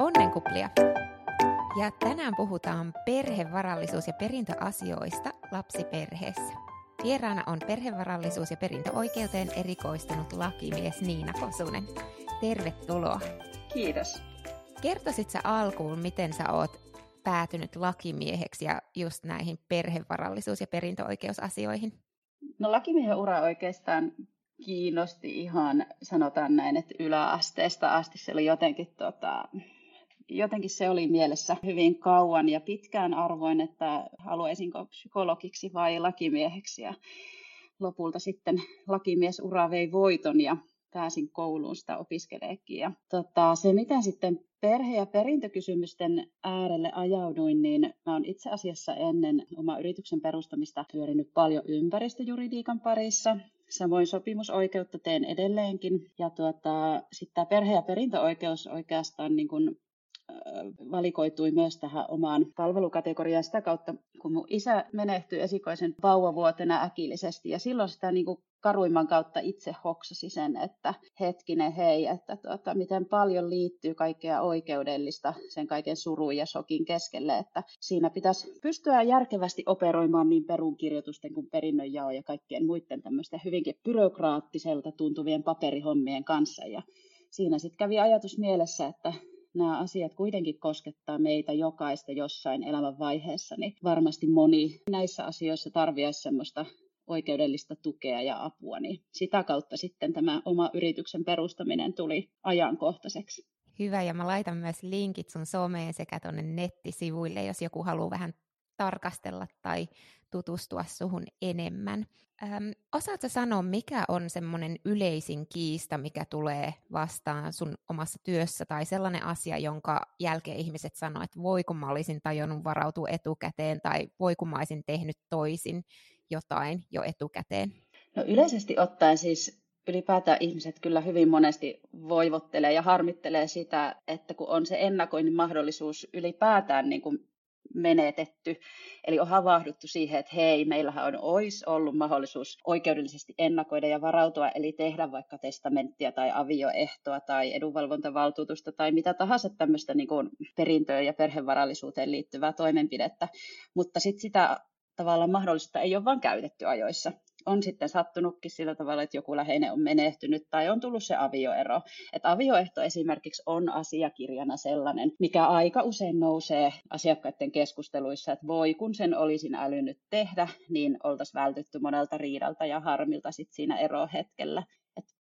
Onnenkuplia. Ja tänään puhutaan perhevarallisuus- ja perintöasioista lapsiperheessä. Vieraana on perhevarallisuus- ja perintöoikeuteen erikoistunut lakimies Niina Kosunen. Tervetuloa. Kiitos. Kertoisit sä alkuun, miten sä oot päätynyt lakimieheksi ja just näihin perhevarallisuus- ja perintöoikeusasioihin? No lakimiehen ura oikeastaan kiinnosti ihan, sanotaan näin, että yläasteesta asti se oli jotenkin se oli mielessä hyvin kauan ja pitkään arvoin, että haluaisinko psykologiksi vai lakimieheksi. Ja lopulta sitten lakimiesura vei voiton ja pääsin kouluun sitä opiskeleekin. Ja se, mitä sitten perhe- ja perintökysymysten äärelle ajauduin, niin mä oon itse asiassa ennen oma yrityksen perustamista pyörinyt paljon ympäristöjuridiikan parissa. Samoin sopimusoikeutta teen edelleenkin. Ja sitten tämä perhe- ja perintöoikeus oikeastaan niin kun valikoitui myös tähän omaan palvelukategoriaan sitä kautta, kun mun isä menehtyi esikoisen vauvavuotena äkillisesti. Ja silloin sitä niin kuin karuimman kautta itse hoksasi sen, että hetkinen hei, että miten paljon liittyy kaikkea oikeudellista sen kaiken surun ja shokin keskelle, että siinä pitäisi pystyä järkevästi operoimaan niin perunkirjoitusten kuin perinnönjaon ja kaikkien muiden tämmöisten hyvinkin byrokraattiselta tuntuvien paperihommien kanssa. Ja siinä sitten kävi ajatus mielessä, että nämä asiat kuitenkin koskettaa meitä jokaista jossain elämänvaiheessa, niin varmasti moni näissä asioissa tarvitsee semmoista oikeudellista tukea ja apua, niin sitä kautta sitten tämä oma yrityksen perustaminen tuli ajankohtaiseksi. Hyvä, ja mä laitan myös linkit sun someen sekä tuonne nettisivuille, jos joku haluaa vähän tarkastella tai tutustua suhun enemmän. Osaatko sanoa, mikä on semmoinen yleisin kiista, mikä tulee vastaan sun omassa työssä tai sellainen asia, jonka jälkeen ihmiset sanoo, että voi kun mä olisin tajunnut varautua etukäteen tai voi kun mä olisin tehnyt toisin jotain jo etukäteen? No yleisesti ottaen siis ylipäätään ihmiset kyllä hyvin monesti voivottelee ja harmittelee sitä, että kun on se ennakoinnin mahdollisuus ylipäätään niin kuin menetetty. Eli on havahduttu siihen, että hei, meillähän olisi ollut mahdollisuus oikeudellisesti ennakoida ja varautua, eli tehdä vaikka testamenttia tai avioehtoa tai edunvalvontavaltuutusta tai mitä tahansa tämmöistä niin kuin perintöön ja perhevarallisuuteen liittyvää toimenpidettä, mutta sitten sitä tavallaan mahdollisuutta ei ole vaan käytetty ajoissa. On sitten sattunutkin sillä tavalla, että joku läheinen on menehtynyt tai on tullut se avioero. Että avioehto esimerkiksi on asiakirjana sellainen, mikä aika usein nousee asiakkaiden keskusteluissa, että voi kun sen olisin älynyt tehdä, niin oltaisiin vältytty monelta riidalta ja harmilta sit siinä erohetkellä.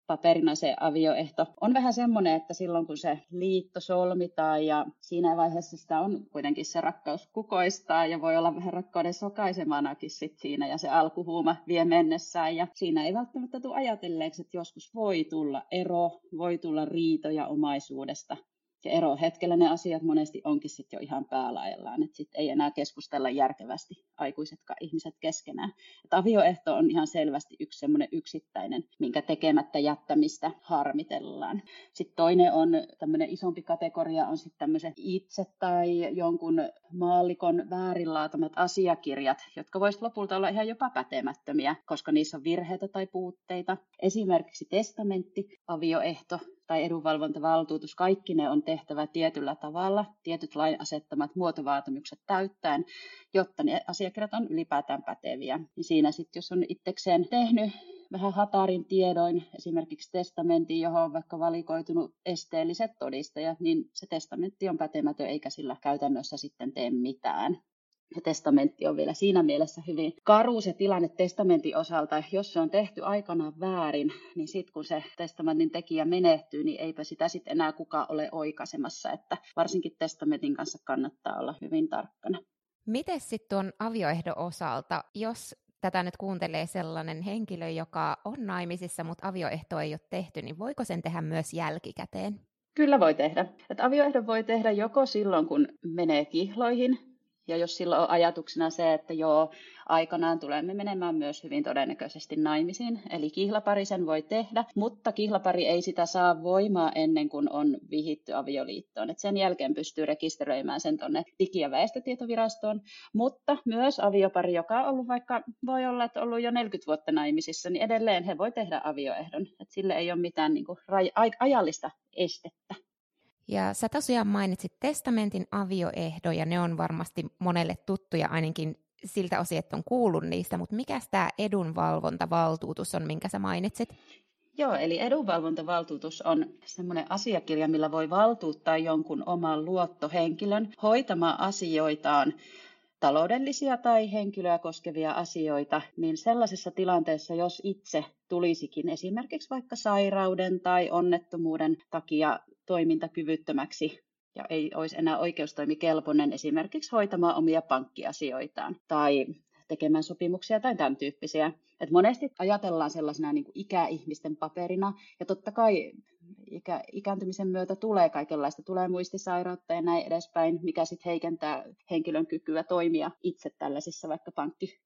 Paperina se avioehto on vähän semmoinen, että silloin kun se liitto solmitaan ja siinä vaiheessa sitä on kuitenkin se rakkaus kukoistaa ja voi olla vähän rakkauden sokaisemanakin sit siinä ja se alkuhuuma vie mennessään ja siinä ei välttämättä tule ajatelleeksi, että joskus voi tulla ero, voi tulla riitoja omaisuudesta. Ja erohetkellä ne asiat monesti onkin sitten jo ihan päälaellaan, että sitten ei enää keskustella järkevästi aikuisetkaan ihmiset keskenään. Et avioehto on ihan selvästi yksi semmoinen yksittäinen, minkä tekemättä jättämistä harmitellaan. Sitten toinen on tämmöinen isompi kategoria on sitten tämmöiset itse tai jonkun maallikon väärinlaatamat asiakirjat, jotka voisivat lopulta olla ihan jopa pätemättömiä, koska niissä on virheitä tai puutteita. Esimerkiksi testamentti, avioehto tai edunvalvontavaltuutus, kaikki ne on tehtävä tietyllä tavalla, tietyt lain asettamat muotovaatimukset täyttäen, jotta ne asiakirjat on ylipäätään päteviä. Ja siinä sitten, jos on itsekseen tehnyt vähän hatarin tiedoin, esimerkiksi testamentin, johon on vaikka valikoitunut esteelliset todistajat, niin se testamentti on pätemätön eikä sillä käytännössä sitten tee mitään. Ja testamentti on vielä siinä mielessä hyvin karu se tilanne testamentin osalta, jos se on tehty aikanaan väärin, niin sitten kun se testamentin tekijä menehtyy, niin eipä sitä sitten enää kukaan ole oikaisemassa, että varsinkin testamentin kanssa kannattaa olla hyvin tarkkana. Miten sitten tuon avioehdon osalta, jos tätä nyt kuuntelee sellainen henkilö, joka on naimisissa, mutta avioehto ei ole tehty, niin voiko sen tehdä myös jälkikäteen? Kyllä voi tehdä. Että avioehdon voi tehdä joko silloin, kun menee kihloihin, ja jos silloin on ajatuksena se, että joo, aikanaan tulemme menemään myös hyvin todennäköisesti naimisiin, eli kihlapari sen voi tehdä, mutta kihlapari ei sitä saa voimaa ennen kuin on vihitty avioliittoon. Et sen jälkeen pystyy rekisteröimään sen tuonne Digi- ja väestötietovirastoon, mutta myös aviopari, joka on ollut vaikka, voi olla, että on ollut jo 40 vuotta naimisissa, niin edelleen he voi tehdä avioehdon. Et sille ei ole mitään niin kuin, ajallista estettä. Ja sä tosiaan mainitsit testamentin, avioehdon, ja ne on varmasti monelle tuttuja ainakin siltä osin, että on kuullut niistä, mutta mikä tämä edunvalvontavaltuutus on, minkä sä mainitsit? Joo, eli edunvalvontavaltuutus on semmoinen asiakirja, millä voi valtuuttaa jonkun oman luottohenkilön hoitamaan asioitaan, taloudellisia tai henkilöä koskevia asioita, niin sellaisessa tilanteessa, jos itse tulisikin esimerkiksi vaikka sairauden tai onnettomuuden takia toimintakyvyttömäksi ja ei olisi enää oikeustoimikelpoinen esimerkiksi hoitamaan omia pankkiasioitaan tai tekemään sopimuksia tai tämän tyyppisiä. Et monesti ajatellaan sellaisena niin kuin ikäihmisten paperina, ja totta kai ikääntymisen myötä tulee kaikenlaista, tulee muistisairautta ja näin edespäin, mikä sitten heikentää henkilön kykyä toimia itse tällaisissa vaikka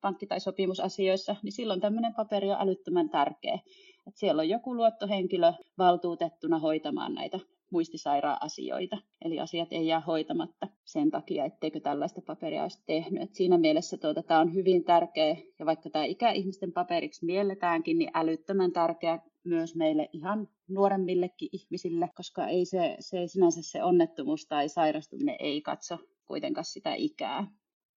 pankki- tai sopimusasioissa, niin silloin tämmöinen paperi on älyttömän tärkeä. Et siellä on joku luottohenkilö valtuutettuna hoitamaan näitä muistisaira-asioita, eli asiat ei jää hoitamatta sen takia, etteikö tällaista paperia olisi tehnyt. Et siinä mielessä tämä on hyvin tärkeä, ja vaikka tämä ikäihmisten paperiksi mielletäänkin, niin älyttömän tärkeä myös meille ihan nuoremmillekin ihmisille, koska ei se sinänsä se onnettomuus tai sairastuminen ei katso kuitenkaan sitä ikää.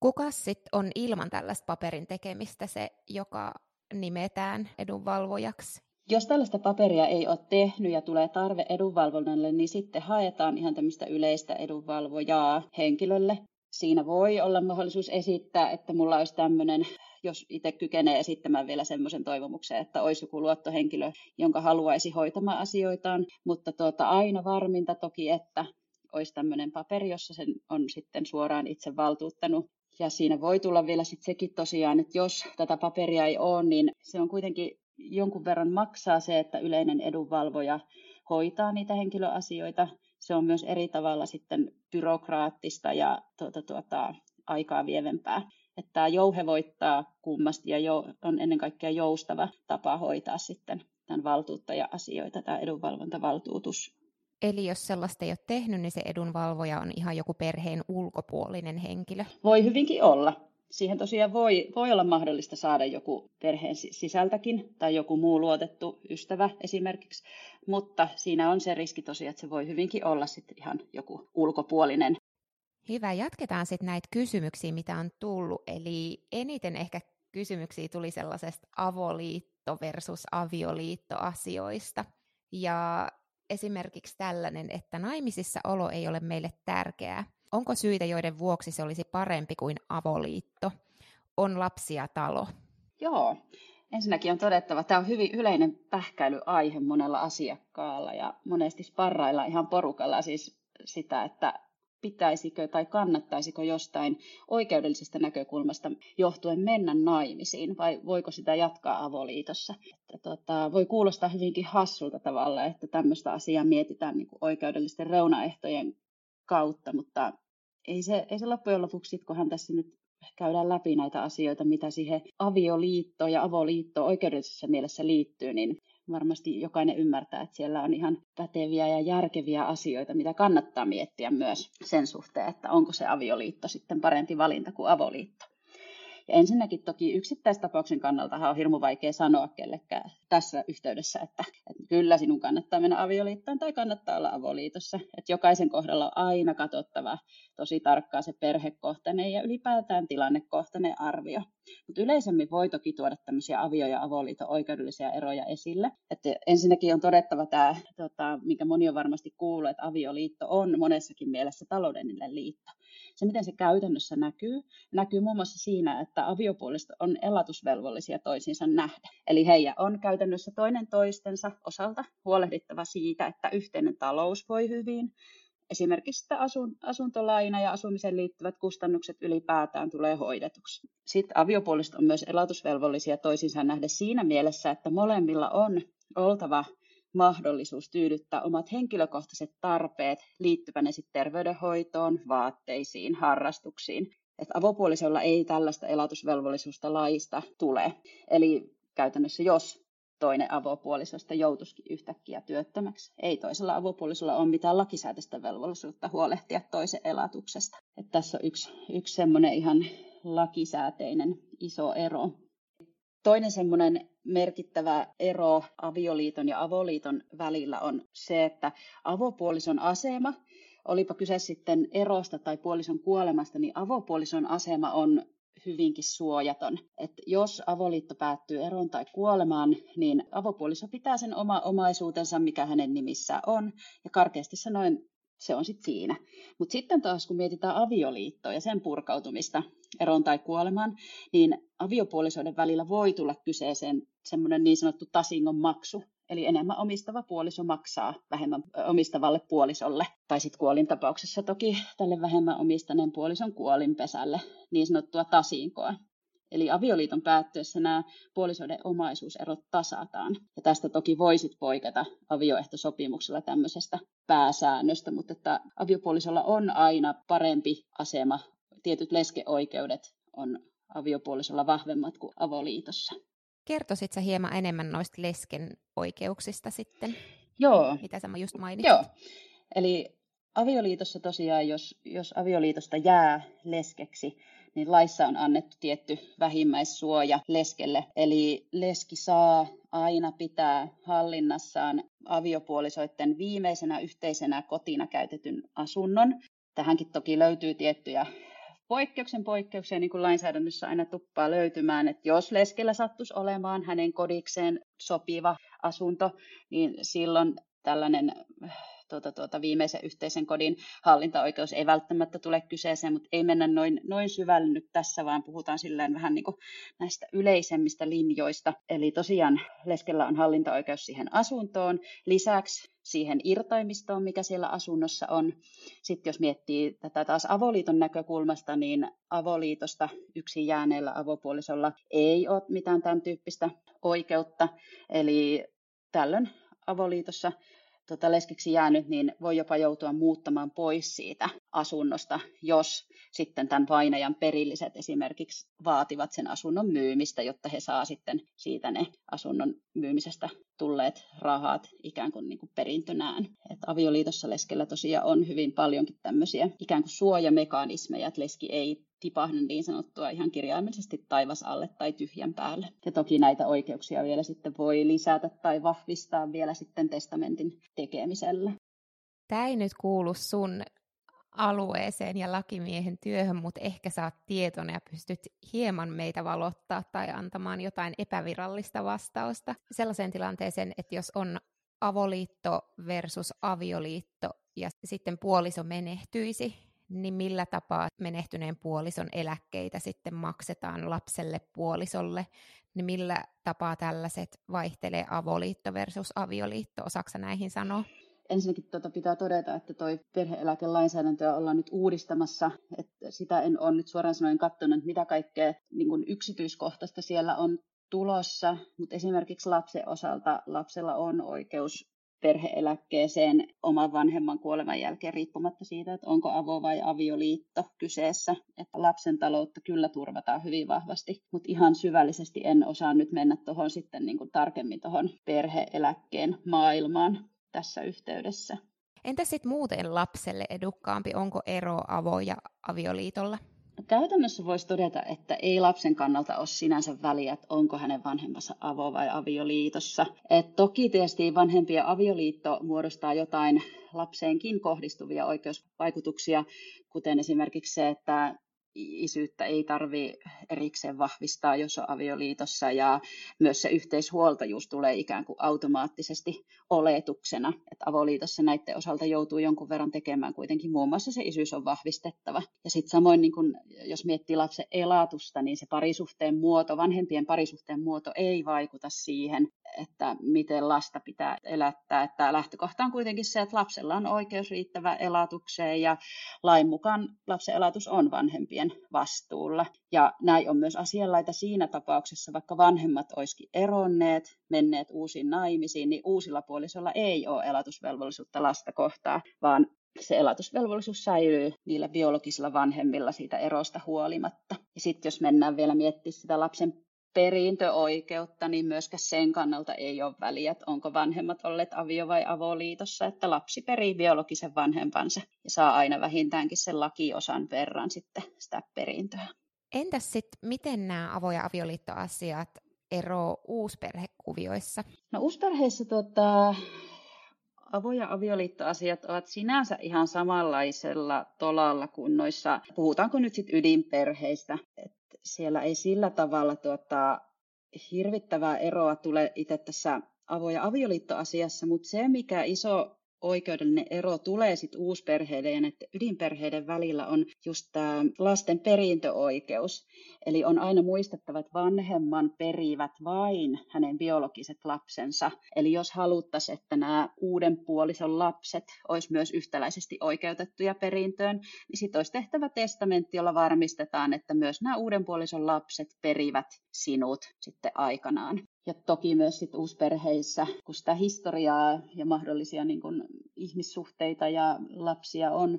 Kuka sitten on ilman tällaista paperin tekemistä se, joka nimetään edunvalvojaksi? Jos tällaista paperia ei ole tehnyt ja tulee tarve edunvalvonnalle, niin sitten haetaan ihan tämmöistä yleistä edunvalvojaa henkilölle. Siinä voi olla mahdollisuus esittää, että mulla olisi tämmöinen, jos itse kykenee esittämään vielä semmoisen toivomuksen, että olisi joku luottohenkilö, jonka haluaisi hoitamaan asioitaan, mutta aina varminta toki, että olisi tämmöinen paperi, jossa sen on sitten suoraan itse valtuuttanut. Ja siinä voi tulla vielä sitten sekin tosiaan, että jos tätä paperia ei ole, niin se on kuitenkin jonkun verran maksaa se, että yleinen edunvalvoja hoitaa niitä henkilöasioita. Se on myös eri tavalla sitten byrokraattista ja aikaa vievempää. Että tämä jouhevoittaa kummasti ja on ennen kaikkea joustava tapa hoitaa sitten tämän valtuuttaja-asioita, tämä edunvalvontavaltuutus. Eli jos sellaista ei ole tehnyt, niin se edunvalvoja on ihan joku perheen ulkopuolinen henkilö? Voi hyvinkin olla. Siihen tosiaan voi olla mahdollista saada joku perheen sisältäkin tai joku muu luotettu ystävä esimerkiksi, mutta siinä on se riski tosiaan, että se voi hyvinkin olla sitten ihan joku ulkopuolinen. Hyvä, jatketaan sitten näitä kysymyksiä, mitä on tullut. Eli eniten ehkä kysymyksiä tuli sellaisesta avoliitto versus avioliittoasioista. Ja esimerkiksi tällainen, että naimisissa olo ei ole meille tärkeää. Onko syitä, joiden vuoksi se olisi parempi kuin avoliitto? On lapsia talo. Joo, ensinnäkin on todettava, tämä on hyvin yleinen pähkäilyaihe monella asiakkaalla ja monesti sparrailla ihan porukalla siis sitä, että pitäisikö tai kannattaisiko jostain oikeudellisesta näkökulmasta johtuen mennä naimisiin vai voiko sitä jatkaa avoliitossa. Että voi kuulostaa hyvinkin hassulta tavalla, että tämmöistä asiaa mietitään niin kuin oikeudellisten reunaehtojen kautta, mutta ei se loppujen lopuksi, kunhan tässä nyt käydään läpi näitä asioita, mitä siihen avioliittoon ja avoliittoon oikeudellisessa mielessä liittyy, niin varmasti jokainen ymmärtää, että siellä on ihan päteviä ja järkeviä asioita, mitä kannattaa miettiä myös sen suhteen, että onko se avioliitto sitten parempi valinta kuin avoliitto. Ja ensinnäkin toki yksittäistapauksen kannaltahan on hirmu vaikea sanoa kellekään tässä yhteydessä, että kyllä sinun kannattaa mennä avioliittoon tai kannattaa olla avoliitossa. Että jokaisen kohdalla on aina katsottava tosi tarkkaan se perhekohtainen ja ylipäätään tilannekohtainen arvio. Mutta yleisemmin voi toki tuoda tämmöisiä avio- ja avoliiton oikeudellisia eroja esille. Että ensinnäkin on todettava tämä, minkä moni on varmasti kuullut, että avioliitto on monessakin mielessä taloudellinen liitto. Se, miten se käytännössä näkyy muun muassa siinä, että aviopuolista on elatusvelvollisia toisiinsa nähdä. Eli heidän on käytännössä toinen toistensa osalta huolehdittava siitä, että yhteinen talous voi hyvin. Esimerkiksi asuntolaina ja asumiseen liittyvät kustannukset ylipäätään tulee hoidetuksi. Sitten aviopuolista on myös elatusvelvollisia toisiinsa nähdä siinä mielessä, että molemmilla on oltava mahdollisuus tyydyttää omat henkilökohtaiset tarpeet, liittyvä ne sitten terveydenhoitoon, vaatteisiin, harrastuksiin. Että avopuolisolla ei tällaista elatusvelvollisuutta laista tule. Eli käytännössä jos toinen avopuolisosta joutuisikin yhtäkkiä työttömäksi, ei toisella avopuolisolla ole mitään lakisääteistä velvollisuutta huolehtia toisen elatuksesta. Että tässä on yksi semmoinen ihan lakisääteinen iso ero. Toinen semmoinen merkittävä ero avioliiton ja avoliiton välillä on se, että avopuolison asema olipa kyse sitten erosta tai puolison kuolemasta, niin avopuolison asema on hyvinkin suojaton. Et jos avoliitto päättyy eroon tai kuolemaan, niin avopuoliso pitää sen oma omaisuutensa, mikä hänen nimissään on, ja karkeasti sanoen se on sitten siinä. Mutta sitten taas kun mietitään avioliittoa ja sen purkautumista eroon tai kuolemaan, niin aviopuolisoiden välillä voi tulla kyseeseen semmoinen niin sanottu tasingon maksu. Eli enemmän omistava puoliso maksaa vähemmän omistavalle puolisolle, tai sitten kuolintapauksessa toki tälle vähemmän omistaneen puolison kuolinpesälle niin sanottua tasinkoa. Eli avioliiton päättyessä nämä puolisoiden omaisuuserot tasataan. Ja tästä toki voisit poiketa avioehtosopimuksella tämmöisestä pääsäännöstä, mutta että aviopuolisolla on aina parempi asema. Tietyt leskeoikeudet on aviopuolisolla vahvemmat kuin avoliitossa. Kertoisitko hieman enemmän noista lesken oikeuksista sitten, Joo. mitä sä just mainitsit? Joo, eli avioliitossa tosiaan, jos avioliitosta jää leskeksi, niin laissa on annettu tietty vähimmäissuoja leskelle. Eli leski saa aina pitää hallinnassaan aviopuolisoiden viimeisenä yhteisenä kotina käytetyn asunnon. Tähänkin toki löytyy tiettyjä poikkeuksia, niin kuin lainsäädännössä aina tuppaa löytymään, että jos leskellä sattuisi olemaan hänen kodikseen sopiva asunto, niin silloin tällainen viimeisen yhteisen kodin hallintaoikeus ei välttämättä tule kyseeseen, mutta ei mennä noin syvälle nyt tässä, vaan puhutaan silleen vähän niin kuin näistä yleisemmistä linjoista. Eli tosiaan leskellä on hallintaoikeus siihen asuntoon, lisäksi siihen irtaimistoon, mikä siellä asunnossa on. Sitten jos miettii tätä taas avoliiton näkökulmasta, niin avoliitosta yksin jääneellä avopuolisolla ei ole mitään tämän tyyppistä oikeutta. Eli tällöin avoliitossa leskeksi jäänyt, niin voi jopa joutua muuttamaan pois siitä asunnosta, jos sitten tämän vainajan perilliset esimerkiksi vaativat sen asunnon myymistä, jotta he saa sitten siitä ne asunnon myymisestä tulleet rahat ikään kuin, perintönään. Et avioliitossa leskellä tosiaan on hyvin paljonkin tämmöisiä ikään kuin suojamekanismeja, että leski ei tipahda niin sanottua ihan kirjaimellisesti taivasalle tai tyhjän päälle. Ja toki näitä oikeuksia vielä sitten voi lisätä tai vahvistaa vielä sitten testamentin tekemisellä. Tämä ei nyt kuulu sun alueeseen ja lakimiehen työhön, mutta ehkä sä oot tietoinen ja pystyt hieman meitä valottaa tai antamaan jotain epävirallista vastausta sellaiseen tilanteeseen, että jos on avoliitto versus avioliitto ja sitten puoliso menehtyisi, niin millä tapaa menehtyneen puolison eläkkeitä sitten maksetaan lapselle puolisolle, niin millä tapaa tällaiset vaihtelee avoliitto versus avioliitto, osaatko näihin sanoa? Ensinnäkin pitää todeta, että tuo perhe-eläkelainsäädäntöä ollaan nyt uudistamassa, että sitä en ole nyt suoraan sanoen katsonut, mitä kaikkea yksityiskohtaista siellä on tulossa, mutta esimerkiksi lapsen osalta lapsella on oikeus perhe-eläkkeeseen oman vanhemman kuoleman jälkeen riippumatta siitä, että onko avo- vai avioliitto kyseessä. Että lapsen taloutta kyllä turvataan hyvin vahvasti, mutta ihan syvällisesti en osaa nyt mennä tuohon sitten tarkemmin tuohon perhe-eläkkeen maailmaan tässä yhteydessä. Entä sitten muuten lapselle edukkaampi, onko ero avo- ja avioliitolla? Käytännössä voisi todeta, että ei lapsen kannalta ole sinänsä väliä, että onko hänen vanhemmansa avo- vai avioliitossa. Et toki tietysti vanhempien avioliitto muodostaa jotain lapseenkin kohdistuvia oikeusvaikutuksia, kuten esimerkiksi se, että isyyttä ei tarvitse erikseen vahvistaa, jos on avioliitossa, ja myös se yhteishuoltajuus tulee ikään kuin automaattisesti oletuksena. Että avoliitossa näiden osalta joutuu jonkun verran tekemään kuitenkin, muun muassa se isyys on vahvistettava. Ja sitten samoin, jos miettii lapsen elatusta, niin se vanhempien parisuhteen muoto ei vaikuta siihen, että miten lasta pitää elättää. Että lähtökohta on kuitenkin se, että lapsella on oikeus riittävään elatukseen, ja lain mukaan lapsen elatus on vanhempien vastuulla. Ja näin on myös asianlaita siinä tapauksessa, vaikka vanhemmat olisikin eronneet, menneet uusiin naimisiin, niin uusilla puolisolla ei ole elatusvelvollisuutta lasta kohtaan, vaan se elatusvelvollisuus säilyy niillä biologisilla vanhemmilla siitä erosta huolimatta. Ja sitten jos mennään vielä miettimään sitä lapsen perintöoikeutta, niin myöskään sen kannalta ei ole väliä, että onko vanhemmat olleet avio- vai avoliitossa, että lapsi perii biologisen vanhempansa ja saa aina vähintäänkin sen lakiosan verran sitten sitä perintöä. Entäs sitten, miten nämä avo- ja avioliittoasiat eroavat uusperhekuvioissa? No uusperheissä avo- ja avioliittoasiat ovat sinänsä ihan samanlaisella tolalla kuin noissa, puhutaanko nyt sitten ydinperheistä. Et siellä ei sillä tavalla hirvittävää eroa tule itse tässä avo- ja avioliittoasiassa, mutta se mikä iso oikeudellinen ero tulee sitten uusperheiden ja näiden ydinperheiden välillä on just tämä lasten perintöoikeus. Eli on aina muistettava, että vanhemman perivät vain hänen biologiset lapsensa. Eli jos haluttaisiin, että nämä uuden puolison lapset olisi myös yhtäläisesti oikeutettuja perintöön, niin sitten olisi tehtävä testamentti, jolla varmistetaan, että myös nämä uuden puolison lapset perivät sinut sitten aikanaan. Ja toki myös sit uusperheissä, kun sitä historiaa ja mahdollisia niin kun ihmissuhteita ja lapsia on,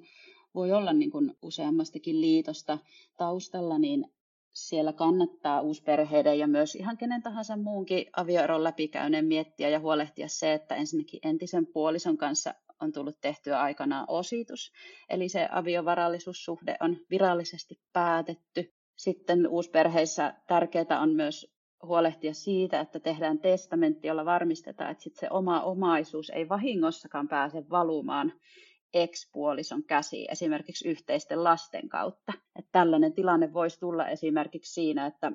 voi olla niin kun useammastakin liitosta taustalla, niin siellä kannattaa uusperheiden ja myös ihan kenen tahansa muunkin avioeron läpikäyneen miettiä ja huolehtia se, että ensinnäkin entisen puolison kanssa on tullut tehtyä aikanaan ositus. Eli se aviovarallisuussuhde on virallisesti päätetty. Sitten uusperheissä tärkeää on myös huolehtia siitä, että tehdään testamentti, jolla varmistetaan, että sit se oma omaisuus ei vahingossakaan pääse valumaan ex-puolison käsiin, esimerkiksi yhteisten lasten kautta. Että tällainen tilanne voisi tulla esimerkiksi siinä, että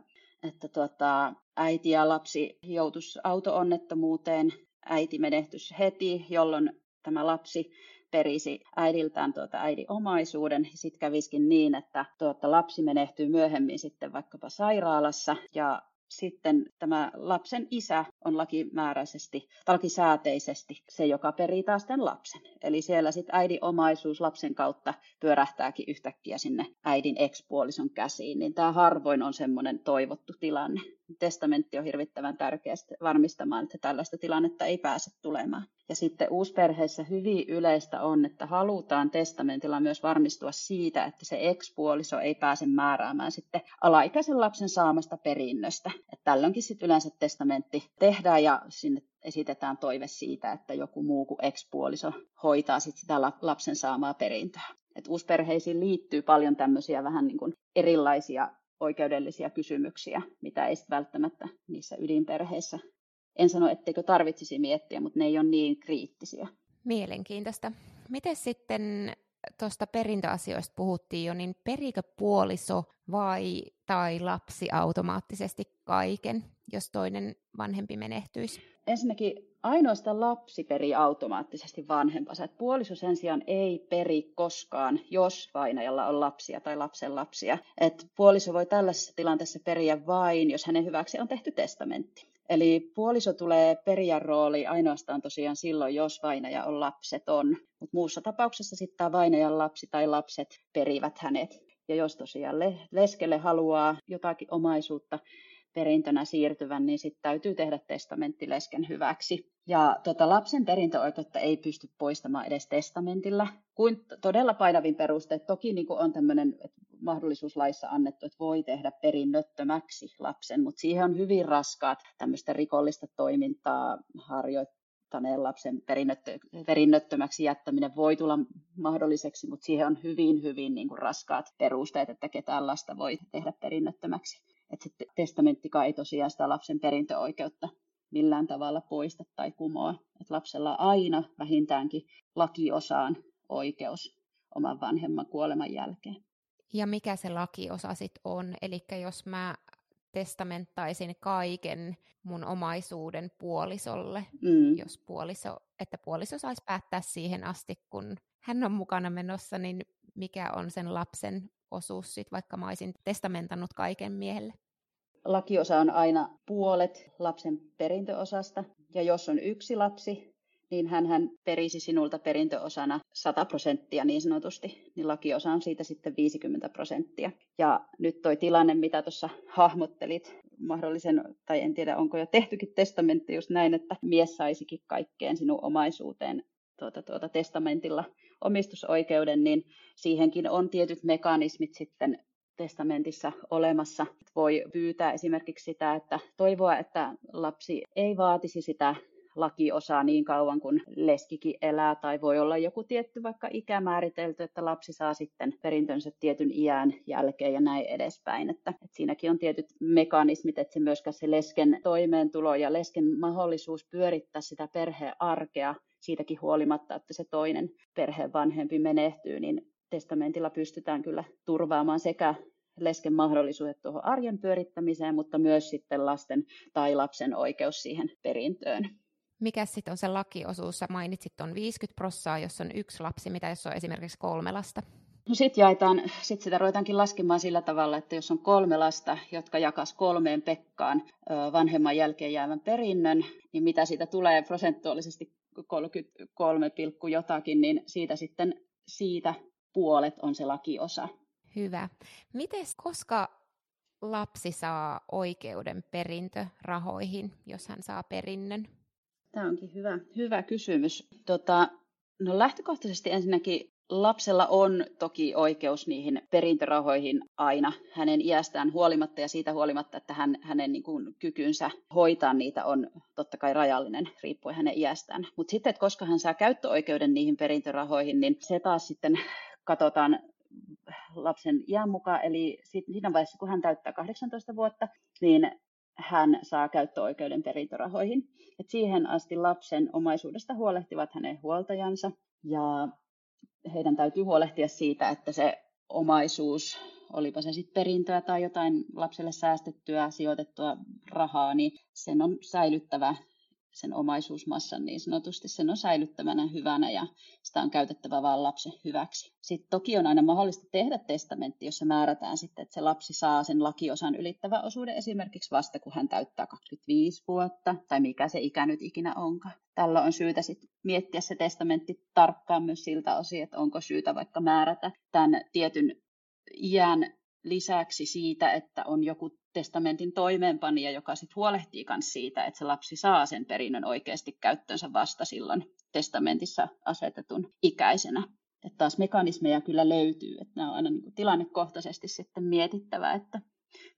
äiti ja lapsi joutuisi auto-onnettomuuteen, äiti menehtyisi heti, jolloin tämä lapsi perisi äidiltään äidin omaisuuden. Sitten kävisikin niin, että lapsi menehtyy myöhemmin sitten vaikkapa sairaalassa ja sitten tämä lapsen isä on lakisääteisesti se, joka perii taas tämän lapsen. Eli siellä sitten äidin omaisuus lapsen kautta pyörähtääkin yhtäkkiä sinne äidin ex-puolison käsiin. Niin tämä harvoin on semmoinen toivottu tilanne. Testamentti on hirvittävän tärkeä varmistamaan, että tällaista tilannetta ei pääse tulemaan. Ja sitten uusperheissä hyvin yleistä on, että halutaan testamentilla myös varmistua siitä, että se ex-puoliso ei pääse määräämään sitten alaikäisen lapsen saamasta perinnöstä. Et tällöinkin sitten yleensä testamentti tehdään ja sinne esitetään toive siitä, että joku muu kuin ex-puoliso hoitaa sitten sitä lapsen saamaa perintöä. Et uusperheisiin liittyy paljon tämmöisiä vähän niin kuin erilaisia oikeudellisia kysymyksiä, mitä ei välttämättä niissä ydinperheissä. En sano, etteikö tarvitsisi miettiä, mutta ne ei ole niin kriittisiä. Mielenkiintoista. Miten sitten tuosta perintöasioista puhuttiin jo, niin perikö puoliso tai lapsi automaattisesti kaiken, jos toinen vanhempi menehtyisi? Ensinnäkin ainoastaan lapsi perii automaattisesti vanhempansa. Et puoliso sen sijaan ei peri koskaan, jos vainajalla on lapsia tai lapsen lapsia. Et puoliso voi tällaisessa tilanteessa periä vain, jos hänen hyväksi on tehty testamentti. Eli puoliso tulee perijän rooli ainoastaan tosiaan silloin, jos vainaja on lapseton. Mutta muussa tapauksessa sitten tämä vainajan lapsi tai lapset perivät hänet. Ja jos tosiaan leskelle haluaa jotakin omaisuutta perintönä siirtyvän, niin sitten täytyy tehdä testamentti lesken hyväksi. Ja lapsen perintöoikeutta ei pysty poistamaan edes testamentilla, kuin todella painavin peruste. Toki niin on tämmöinen mahdollisuus laissa annettu, että voi tehdä perinnöttömäksi lapsen, mutta siihen on hyvin raskaat tämmöistä rikollista toimintaa harjoittaneen lapsen perinnöttömäksi jättäminen voi tulla mahdolliseksi, mutta siihen on hyvin niin kuin raskaat perusteet, että ketään lasta voi tehdä perinnöttömäksi. Että testamenttikaan ei tosiaan sitä lapsen perintöoikeutta millään tavalla poista tai kumoa. Että lapsella on aina vähintäänkin lakiosaan oikeus oman vanhemman kuoleman jälkeen. Ja mikä se lakiosa sitten on? Eli jos mä testamenttaisin kaiken mun omaisuuden puolisolle, jos puoliso saisi päättää siihen asti, kun hän on mukana menossa, niin mikä on sen lapsen osuus sitten, vaikka mä olisin testamentannut kaiken miehelle? Lakiosa on aina puolet lapsen perintöosasta, ja jos on yksi lapsi, niin hänhän perisi sinulta perintöosana 100% niin sanotusti, niin lakiosa on siitä sitten 50%. Ja nyt toi tilanne, mitä tuossa hahmottelit, tai en tiedä, onko jo tehtykin testamentti just näin, että mies saisikin kaikkeen sinun omaisuuteen testamentilla omistusoikeuden, niin siihenkin on tietyt mekanismit sitten testamentissa olemassa. Voi pyytää esimerkiksi sitä, että toivoa, että lapsi ei vaatisi sitä lakiosaa niin kauan kuin leskikin elää, tai voi olla joku tietty vaikka ikä määritelty, että lapsi saa sitten perintönsä tietyn iän jälkeen ja näin edespäin. Että siinäkin on tietyt mekanismit, että se myöskään se lesken toimeentulo ja lesken mahdollisuus pyörittää sitä perheen arkea siitäkin huolimatta, että se toinen perheen vanhempi menehtyy, niin testamentilla pystytään kyllä turvaamaan sekä lesken mahdollisuudet tuohon arjen pyörittämiseen, mutta myös sitten lasten tai lapsen oikeus siihen perintöön. Mikä sitten on se lakiosuus? Sä mainitsit on 50%, jos on yksi lapsi, mitä jos on esimerkiksi 3 lasta? No sitten sitä ruvetaankin laskemaan sillä tavalla, että jos on 3 lasta, jotka jakas 3 Pekkaan vanhemman jälkeen jäävän perinnön, niin mitä siitä tulee prosentuaalisesti 33, niin siitä puolet on se lakiosa. Hyvä. Mites, koska lapsi saa oikeuden perintörahoihin, jos hän saa perinnön? Tämä onkin hyvä kysymys. No lähtökohtaisesti ensinnäkin lapsella on toki oikeus niihin perintörahoihin aina hänen iästään huolimatta ja siitä huolimatta, että hänen niin kuin kykynsä hoitaa niitä on totta kai rajallinen, riippuen hänen iästään. Mutta sitten, että koska hän saa käyttöoikeuden niihin perintörahoihin, niin se taas sitten katsotaan lapsen iän mukaan. Eli siinä vaiheessa, kun hän täyttää 18 vuotta, niin hän saa käyttöoikeuden perintörahoihin. Et siihen asti lapsen omaisuudesta huolehtivat hänen huoltajansa ja heidän täytyy huolehtia siitä, että se omaisuus, olipa se sitten perintöä tai jotain lapselle säästettyä, sijoitettua rahaa, niin sen on säilyttävä, sen omaisuusmassan niin sanotusti, sen on säilyttävänä hyvänä ja sitä on käytettävä vain lapsen hyväksi. Sitten toki on aina mahdollista tehdä testamentti, jossa määrätään sitten, että se lapsi saa sen lakiosan ylittävän osuuden esimerkiksi vasta, kun hän täyttää 25 vuotta tai mikä se ikä nyt ikinä onkaan. Tällä on syytä sitten miettiä se testamentti tarkkaan myös siltä osin, että onko syytä vaikka määrätä tämän tietyn iän lisäksi siitä, että on joku testamentin toimeenpanija, joka sitten huolehtii myös siitä, että se lapsi saa sen perinnön oikeasti käyttöönsä vasta silloin testamentissa asetetun ikäisenä. Että taas mekanismeja kyllä löytyy, että nämä on aina niin kuin tilannekohtaisesti sitten mietittävä, että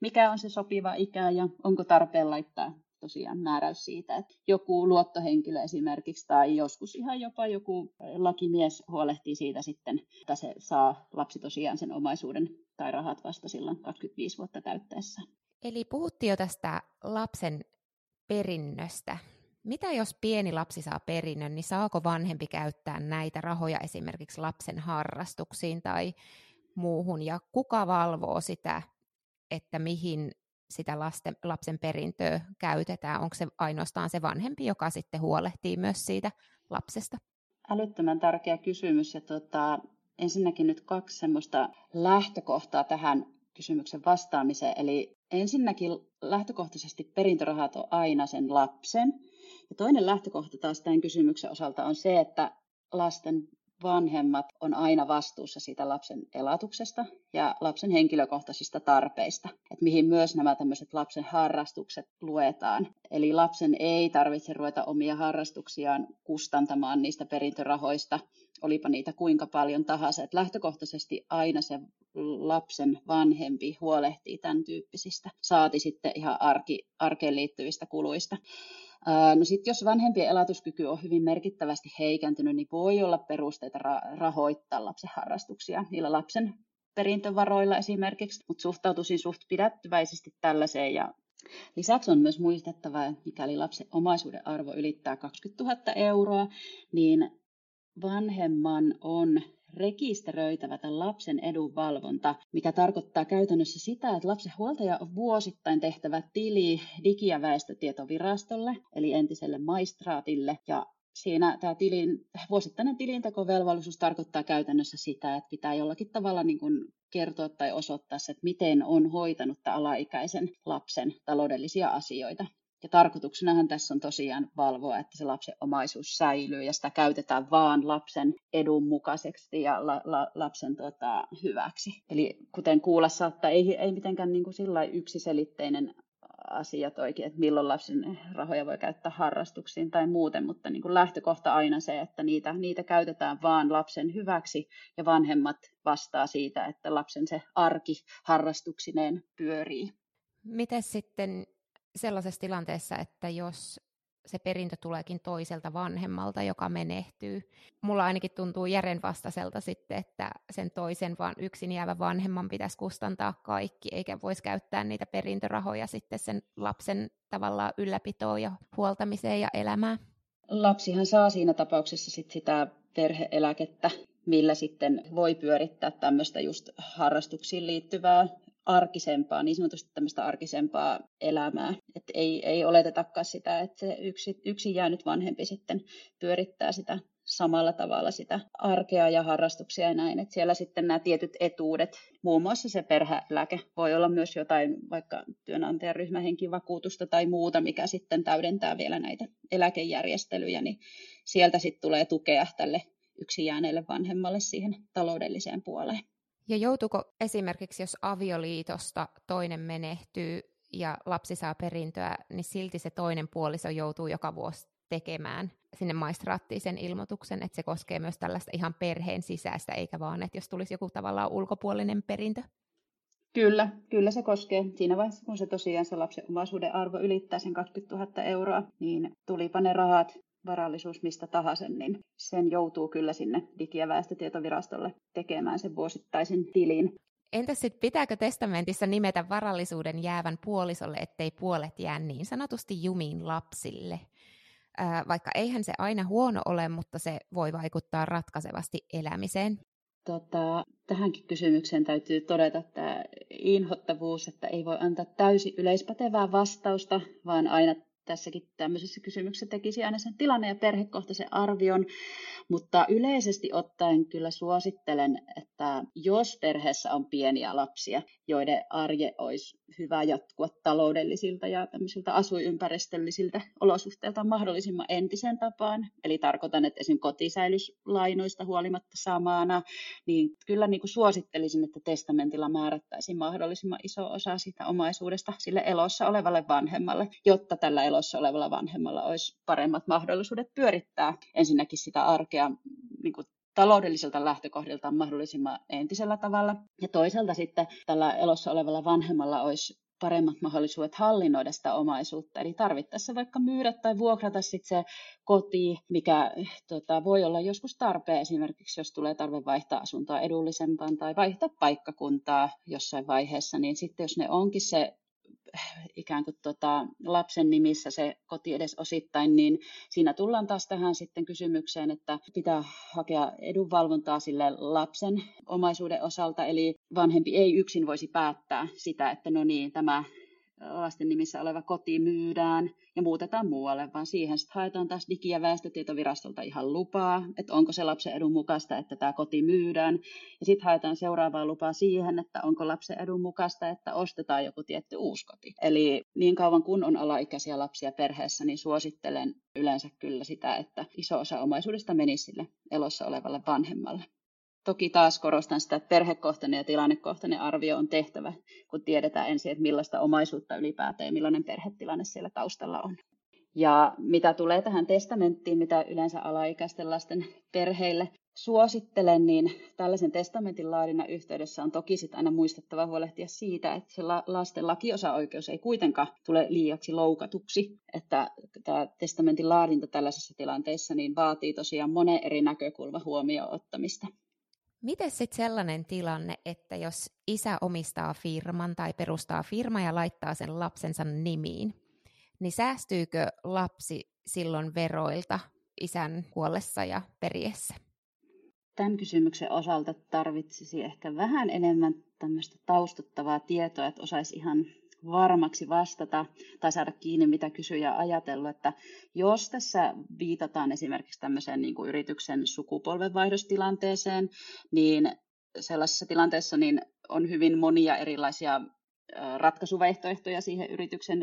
mikä on se sopiva ikä ja onko tarpeen laittaa tosiaan määräys siitä, että joku luottohenkilö esimerkiksi tai joskus ihan jopa joku lakimies huolehtii siitä sitten, että se saa lapsi tosiaan sen omaisuuden tai rahat vasta silloin 25 vuotta täyttäessä. Eli puhuttiin jo tästä lapsen perinnöstä. Mitä jos pieni lapsi saa perinnön, niin saako vanhempi käyttää näitä rahoja esimerkiksi lapsen harrastuksiin tai muuhun? Ja kuka valvoo sitä, että mihin sitä lapsen perintöä käytetään? Onko se ainoastaan se vanhempi, joka sitten huolehtii myös siitä lapsesta? Älyttömän tärkeä kysymys. Ja ensinnäkin nyt 2 semmoista lähtökohtaa tähän kysymyksen vastaamiseen. Eli ensinnäkin lähtökohtaisesti perintörahat on aina sen lapsen. Ja toinen lähtökohta taas tämän kysymyksen osalta on se, että lasten vanhemmat on aina vastuussa siitä lapsen elatuksesta ja lapsen henkilökohtaisista tarpeista, että mihin myös nämä tämmöiset lapsen harrastukset luetaan. Eli lapsen ei tarvitse ruveta omia harrastuksiaan kustantamaan niistä perintörahoista, olipa niitä kuinka paljon tahansa. Että lähtökohtaisesti aina se lapsen vanhempi huolehtii tämän tyyppisistä, saati sitten ihan arkeen liittyvistä kuluista. No sitten jos vanhempien elatuskyky on hyvin merkittävästi heikentynyt, niin voi olla perusteita rahoittaa lapsen harrastuksia niillä lapsen perintövaroilla esimerkiksi, mutta suhtautuisin suht pidättyväisesti tällaiseen. Ja lisäksi on myös muistettava, että mikäli lapsen omaisuuden arvo ylittää 20 000 €, niin vanhemman on rekisteröitävä tämän lapsen edunvalvonta, mikä tarkoittaa käytännössä sitä, että lapsen huoltaja on vuosittain tehtävä tili Digi- ja väestötietovirastolle, eli entiselle maistraatille. Ja siinä tämä vuosittainen tilintekovelvollisuus tarkoittaa käytännössä sitä, että pitää jollakin tavalla niin kuin kertoa tai osoittaa se, että miten on hoitanut tämän alaikäisen lapsen taloudellisia asioita. Ja tarkoituksenahan tässä on tosiaan valvoa, että se lapsen omaisuus säilyy ja sitä käytetään vaan lapsen edun mukaiseksi ja lapsen hyväksi. Eli kuten kuulla saattaa, ei mitenkään niin kuin sillain yksiselitteinen asia toikin, että milloin lapsen rahoja voi käyttää harrastuksiin tai muuten, mutta niin kuin lähtökohta aina se, että niitä käytetään vaan lapsen hyväksi ja vanhemmat vastaa siitä, että lapsen se arki harrastuksineen pyörii. Miten sitten sellaisessa tilanteessa, että jos se perintö tuleekin toiselta vanhemmalta, joka menehtyy. Mulla ainakin tuntuu järjenvastaiselta sitten, että sen toisen vaan yksin jäävän vanhemman pitäisi kustantaa kaikki, eikä voisi käyttää niitä perintörahoja sitten sen lapsen tavallaan ylläpitoon ja huoltamiseen ja elämään. Lapsihan saa siinä tapauksessa sit sitä perhe-eläkettä, millä sitten voi pyörittää tämmöistä just harrastuksiin liittyvää arkisempaa, niin sanotusti tämmöistä arkisempaa elämää. Että ei oletetakaan sitä, että se yksin jäänyt vanhempi sitten pyörittää sitä samalla tavalla sitä arkea ja harrastuksia ja näin. Että siellä sitten nämä tietyt etuudet, muun muassa se perhe-eläke, voi olla myös jotain vaikka työnantajan ryhmähenkivakuutusta tai muuta, mikä sitten täydentää vielä näitä eläkejärjestelyjä, niin sieltä sitten tulee tukea tälle yksin jääneelle vanhemmalle siihen taloudelliseen puoleen. Ja joutuuko esimerkiksi, jos avioliitosta toinen menehtyy ja lapsi saa perintöä, niin silti se toinen puoliso joutuu joka vuosi tekemään sinne maistraattiin sen ilmoituksen, että se koskee myös tällaista ihan perheen sisäistä, eikä vaan, että jos tulisi joku tavallaan ulkopuolinen perintö? Kyllä se koskee. Siinä vaiheessa, kun se tosiaan se lapsen omaisuuden arvo ylittää sen 20 000 euroa, niin tulipa ne rahat, varallisuus mistä tahansa, niin sen joutuu kyllä sinne Digi- ja väestötietovirastolle tekemään sen vuosittaisen tilin. Entäs sitten pitääkö testamentissa nimetä varallisuuden jäävän puolisolle, ettei puolet jää niin sanotusti jumiin lapsille? Vaikka eihän se aina huono ole, mutta se voi vaikuttaa ratkaisevasti elämiseen. Tähänkin kysymykseen täytyy todeta tämä inhottavuus, että ei voi antaa täysin yleispätevää vastausta, vaan aina tässäkin tämmöisessä kysymyksessä tekisi aina sen tilanne- ja perhekohtaisen arvion, mutta yleisesti ottaen kyllä suosittelen, että jos perheessä on pieniä lapsia, joiden arje olisi hyvä jatkua taloudellisilta ja tämmöisiltä asuinympäristöllisiltä olosuhteilta mahdollisimman entisen tapaan, eli tarkoitan, että esimerkiksi kotisäilyslainoista huolimatta samana, niin kyllä niin kuin suosittelisin, että testamentilla määrättäisiin mahdollisimman iso osa siitä omaisuudesta sille elossa olevalle vanhemmalle, jotta tällä elossa olevalla vanhemmalla olisi paremmat mahdollisuudet pyörittää ensinnäkin sitä arkea niin kuin taloudelliselta lähtökohdiltaan mahdollisimman entisellä tavalla. Ja toisaalta sitten tällä elossa olevalla vanhemmalla olisi paremmat mahdollisuudet hallinnoida sitä omaisuutta. Eli tarvittaessa vaikka myydä tai vuokrata sitten se koti, mikä voi olla joskus tarpeen esimerkiksi, jos tulee tarve vaihtaa asuntoa edullisempaan tai vaihtaa paikkakuntaa jossain vaiheessa, niin sitten jos ne onkin se ikään kuin lapsen nimissä se koti edes osittain, niin siinä tullaan taas tähän sitten kysymykseen, että pitää hakea edunvalvontaa sille lapsen omaisuuden osalta, eli vanhempi ei yksin voisi päättää sitä, että no niin, tämä lasten nimissä oleva koti myydään ja muutetaan muualle, vaan siihen sitten haetaan taas Digi- ja väestötietovirastolta ihan lupaa, että onko se lapsen edun mukaista, että tämä koti myydään. Ja sitten haetaan seuraavaa lupaa siihen, että onko lapsen edun mukaista, että ostetaan joku tietty uusi koti. Eli niin kauan kun on alaikäisiä lapsia perheessä, niin suosittelen yleensä kyllä sitä, että iso osa omaisuudesta menisi sille elossa olevalle vanhemmalle. Toki taas korostan sitä, että perhekohtainen ja tilannekohtainen arvio on tehtävä, kun tiedetään ensin, että millaista omaisuutta ylipäätään ja millainen perhetilanne siellä taustalla on. Ja mitä tulee tähän testamenttiin, mitä yleensä alaikäisten lasten perheille suosittelen, niin tällaisen testamentin laadinnan yhteydessä on toki sit aina muistettava huolehtia siitä, että se lasten lakiosaoikeus ei kuitenkaan tule liiaksi loukatuksi. Että tämä testamentin laadinta tällaisessa tilanteessa niin vaatii tosiaan monen eri näkökulman huomioon ottamista. Miten sitten sellainen tilanne, että jos isä omistaa firman tai perustaa firma ja laittaa sen lapsensa nimiin, niin säästyykö lapsi silloin veroilta isän kuollessa ja periessä? Tämän kysymyksen osalta tarvitsisi ehkä vähän enemmän tämmöistä taustuttavaa tietoa, että osaisi ihan varmaksi vastata tai saada kiinni, mitä kysyjä on ajatellut, että jos tässä viitataan esimerkiksi tämmöiseen niin kuin yrityksen sukupolvenvaihdostilanteeseen, niin sellaisessa tilanteessa niin on hyvin monia erilaisia ratkaisuvaihtoehtoja siihen yrityksen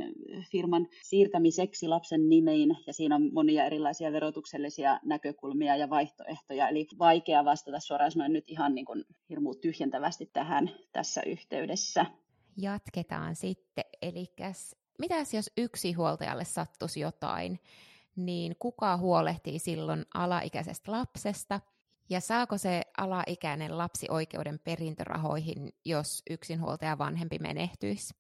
firman siirtämiseksi lapsen nimeen, ja siinä on monia erilaisia verotuksellisia näkökulmia ja vaihtoehtoja, eli vaikea vastata suoraan sanoen nyt ihan niin kuin hirmu tyhjentävästi tähän tässä yhteydessä. Jatketaan sitten, eli mitäs jos yksinhuoltajalle sattuisi jotain, niin kuka huolehtii silloin alaikäisestä lapsesta ja saako se alaikäinen lapsi oikeuden perintörahoihin, jos yksinhuoltaja vanhempi menehtyisi?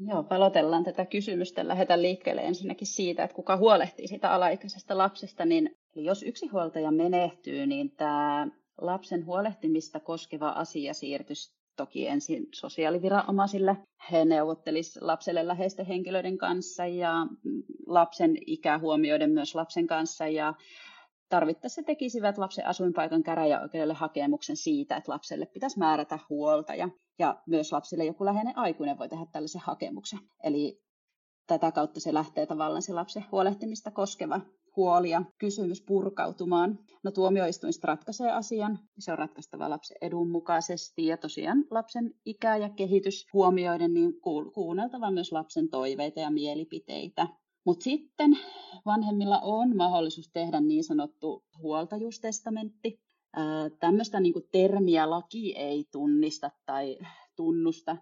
Joo, palotellaan tätä kysymystä. Lähdetään liikkeelle ensinnäkin siitä, että kuka huolehtii sitä alaikäisestä lapsesta, niin jos yksinhuoltaja menehtyy, niin tämä lapsen huolehtimista koskeva asia siirtyisi toki ensin sosiaaliviranomaisille. He neuvottelisivat lapselle läheisten henkilöiden kanssa ja lapsen ikä huomioiden myös lapsen kanssa. Ja tarvittaessa tekisivät lapsen asuinpaikan käräjäoikeudelle hakemuksen siitä, että lapselle pitäisi määrätä huoltaja. Ja myös lapsille joku läheinen aikuinen voi tehdä tällaisen hakemuksen. Eli tätä kautta se lähtee tavallaan se lapsen huolehtimista koskeva huoli ja kysymys purkautumaan. No, tuomioistuin ratkaisee asian. Se on ratkaistava lapsen edun mukaisesti ja tosiaan lapsen ikä ja kehitys huomioiden niin kuunneltava myös lapsen toiveita ja mielipiteitä. Mutta sitten vanhemmilla on mahdollisuus tehdä niin sanottu huoltajuustestamentti. Tämmöistä niinku termiä laki ei tunnista tai tunnusta,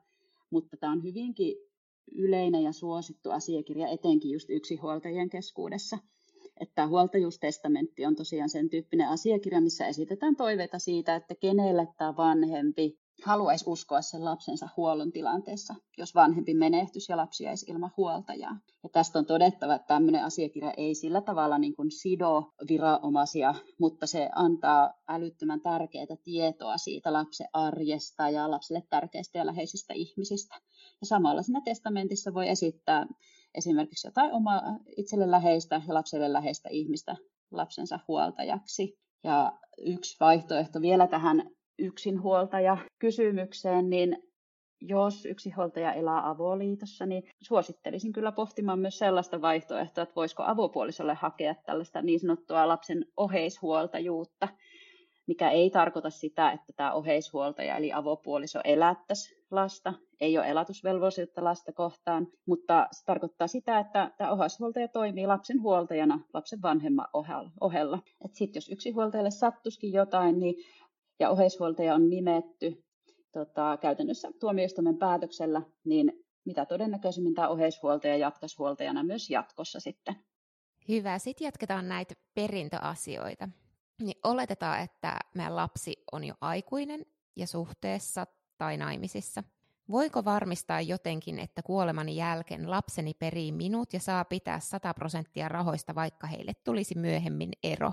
mutta tämä on hyvinkin yleinen ja suosittu asiakirja, etenkin just yksinhuoltajien keskuudessa. Että huoltajuustestamentti on tosiaan sen tyyppinen asiakirja, missä esitetään toiveita siitä, että kenelle tämä vanhempi haluaisi uskoa sen lapsensa huollon tilanteessa, jos vanhempi menehtyisi ja lapsi jäisi ilman huoltajaa. Ja tästä on todettava, että tämmöinen asiakirja ei sillä tavalla niin kuin sido viranomaisia, mutta se antaa älyttömän tärkeää tietoa siitä lapsen arjesta ja lapselle tärkeistä ja läheisistä ihmisistä. Ja samalla siinä testamentissa voi esittää esimerkiksi jotain omaa itselle läheistä ja lapselle läheistä ihmistä lapsensa huoltajaksi. Ja yksi vaihtoehto vielä tähän yksinhuoltajakysymykseen, niin jos yksinhuoltaja elää avoliitossa, niin suosittelisin kyllä pohtimaan myös sellaista vaihtoehtoa, että voisiko avopuolisolle hakea tällaista niin sanottua lapsen oheishuoltajuutta, mikä ei tarkoita sitä, että tämä oheishuoltaja eli avopuoliso elättäisi lasta, ei ole elatusvelvollisuutta lasta kohtaan, mutta se tarkoittaa sitä, että tämä oheishuoltaja toimii lapsen huoltajana lapsen vanhemman ohella. Sitten jos yksinhuoltajalle sattuisikin jotain, niin ja oheishuoltaja on nimetty käytännössä tuomioistuimen päätöksellä, niin mitä todennäköisemmin tämä oheishuoltaja jatkaisi huoltajana myös jatkossa sitten. Hyvä, sitten jatketaan näitä perintöasioita. Niin oletetaan, että meidän lapsi on jo aikuinen ja suhteessa tai naimisissa. Voiko varmistaa jotenkin, että kuolemani jälkeen lapseni perii minut ja saa pitää 100% rahoista, vaikka heille tulisi myöhemmin ero?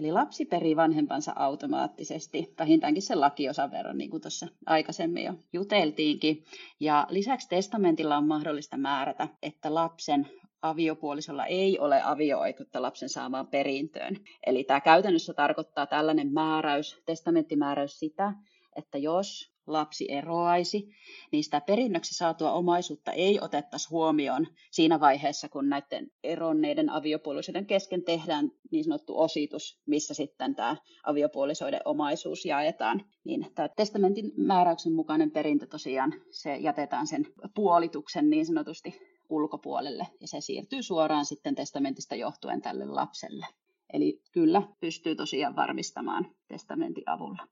Eli lapsi perii vanhempansa automaattisesti, vähintäänkin sen lakiosan verran, niin kuin tuossa aikaisemmin jo juteltiinkin. Ja lisäksi testamentilla on mahdollista määrätä, että lapsen aviopuolisolla ei ole avio-oikeutta lapsen saamaan perintöön. Eli tämä käytännössä tarkoittaa tällainen määräys, testamenttimääräys sitä, että jos lapsi eroaisi, niin sitä perinnöksi saatua omaisuutta ei otettaisi huomioon siinä vaiheessa, kun näiden eronneiden aviopuolisoiden kesken tehdään niin sanottu ositus, missä sitten tämä aviopuolisoiden omaisuus jaetaan. Niin tämä testamentin määräyksen mukainen perintö tosiaan, se jätetään sen puolituksen niin sanotusti ulkopuolelle ja se siirtyy suoraan sitten testamentista johtuen tälle lapselle. Eli kyllä pystyy tosiaan varmistamaan testamentin avulla.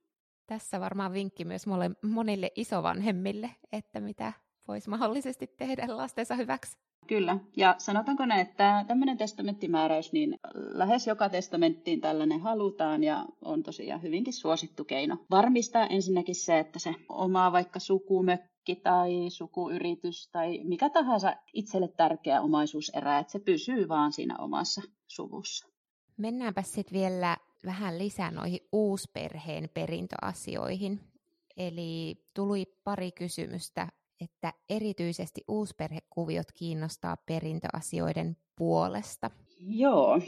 Tässä varmaan vinkki myös monille isovanhemmille, että mitä voisi mahdollisesti tehdä lastensa hyväksi. Kyllä, ja sanotaanko näin, että tämmöinen testamenttimääräys, niin lähes joka testamenttiin tällainen halutaan ja on tosiaan hyvinkin suosittu keino. Varmistaa ensinnäkin se, että se oma vaikka sukumökki tai sukuyritys tai mikä tahansa itselle tärkeä omaisuuserä, että se pysyy vaan siinä omassa suvussa. Mennäänpä sitten vielä vähän lisää noihin uusperheen perintöasioihin. Eli tuli pari kysymystä, että erityisesti uusperhekuviot kiinnostaa perintöasioiden puolesta. Joo,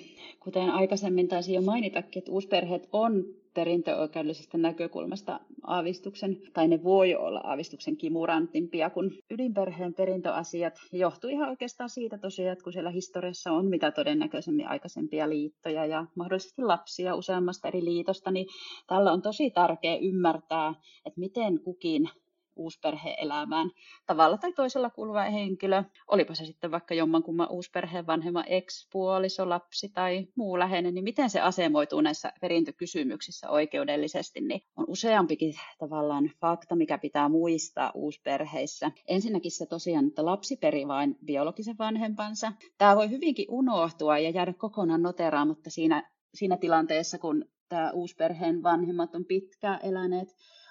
kuten aikaisemmin taisin jo mainitakin, että uusperheet on perintöoikeudellisesta näkökulmasta aavistuksen, tai ne voi olla aavistuksen kimurantimpia kuin ydinperheen perintöasiat. Johtuu ihan oikeastaan siitä tosiaan, että kun siellä historiassa on mitä todennäköisemmin aikaisempia liittoja ja mahdollisesti lapsia useammasta eri liitosta, niin tällä on tosi tärkeää ymmärtää, että miten kukin uusperhe-elämään tavalla tai toisella kuuluva henkilö, olipa se sitten vaikka jommankumman uusperheen vanhemman ex-puoliso, lapsi tai muu läheinen, niin miten se asemoituu näissä perintökysymyksissä oikeudellisesti, niin on useampikin tavallaan fakta, mikä pitää muistaa uusperheissä. Ensinnäkin se tosiaan, että lapsi perii vain biologisen vanhempansa. Tämä voi hyvinkin unohtua ja jäädä kokonaan noteraamatta siinä tilanteessa, kun tämä uusperheen vanhemmat on pitkään eläneet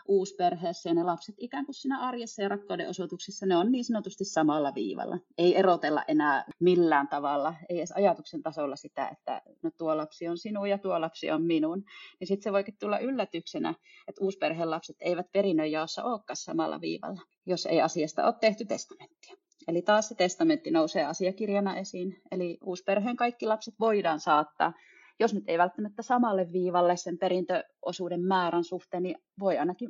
uusperheessä ja ne lapset ikään kuin siinä arjessa ja rakkauden osoituksissa, ne on niin sanotusti samalla viivalla. Ei erotella enää millään tavalla, ei edes ajatuksen tasolla sitä, että no tuo lapsi on sinun ja tuo lapsi on minun. Ja sitten se voikin tulla yllätyksenä, että uusperheen lapset eivät perinnönjaossa olekaan samalla viivalla, jos ei asiasta ole tehty testamenttia. Eli taas se testamentti nousee asiakirjana esiin, eli uusperheen kaikki lapset voidaan saattaa. Jos nyt ei välttämättä samalle viivalle sen perintöosuuden määrän suhteen, niin voi ainakin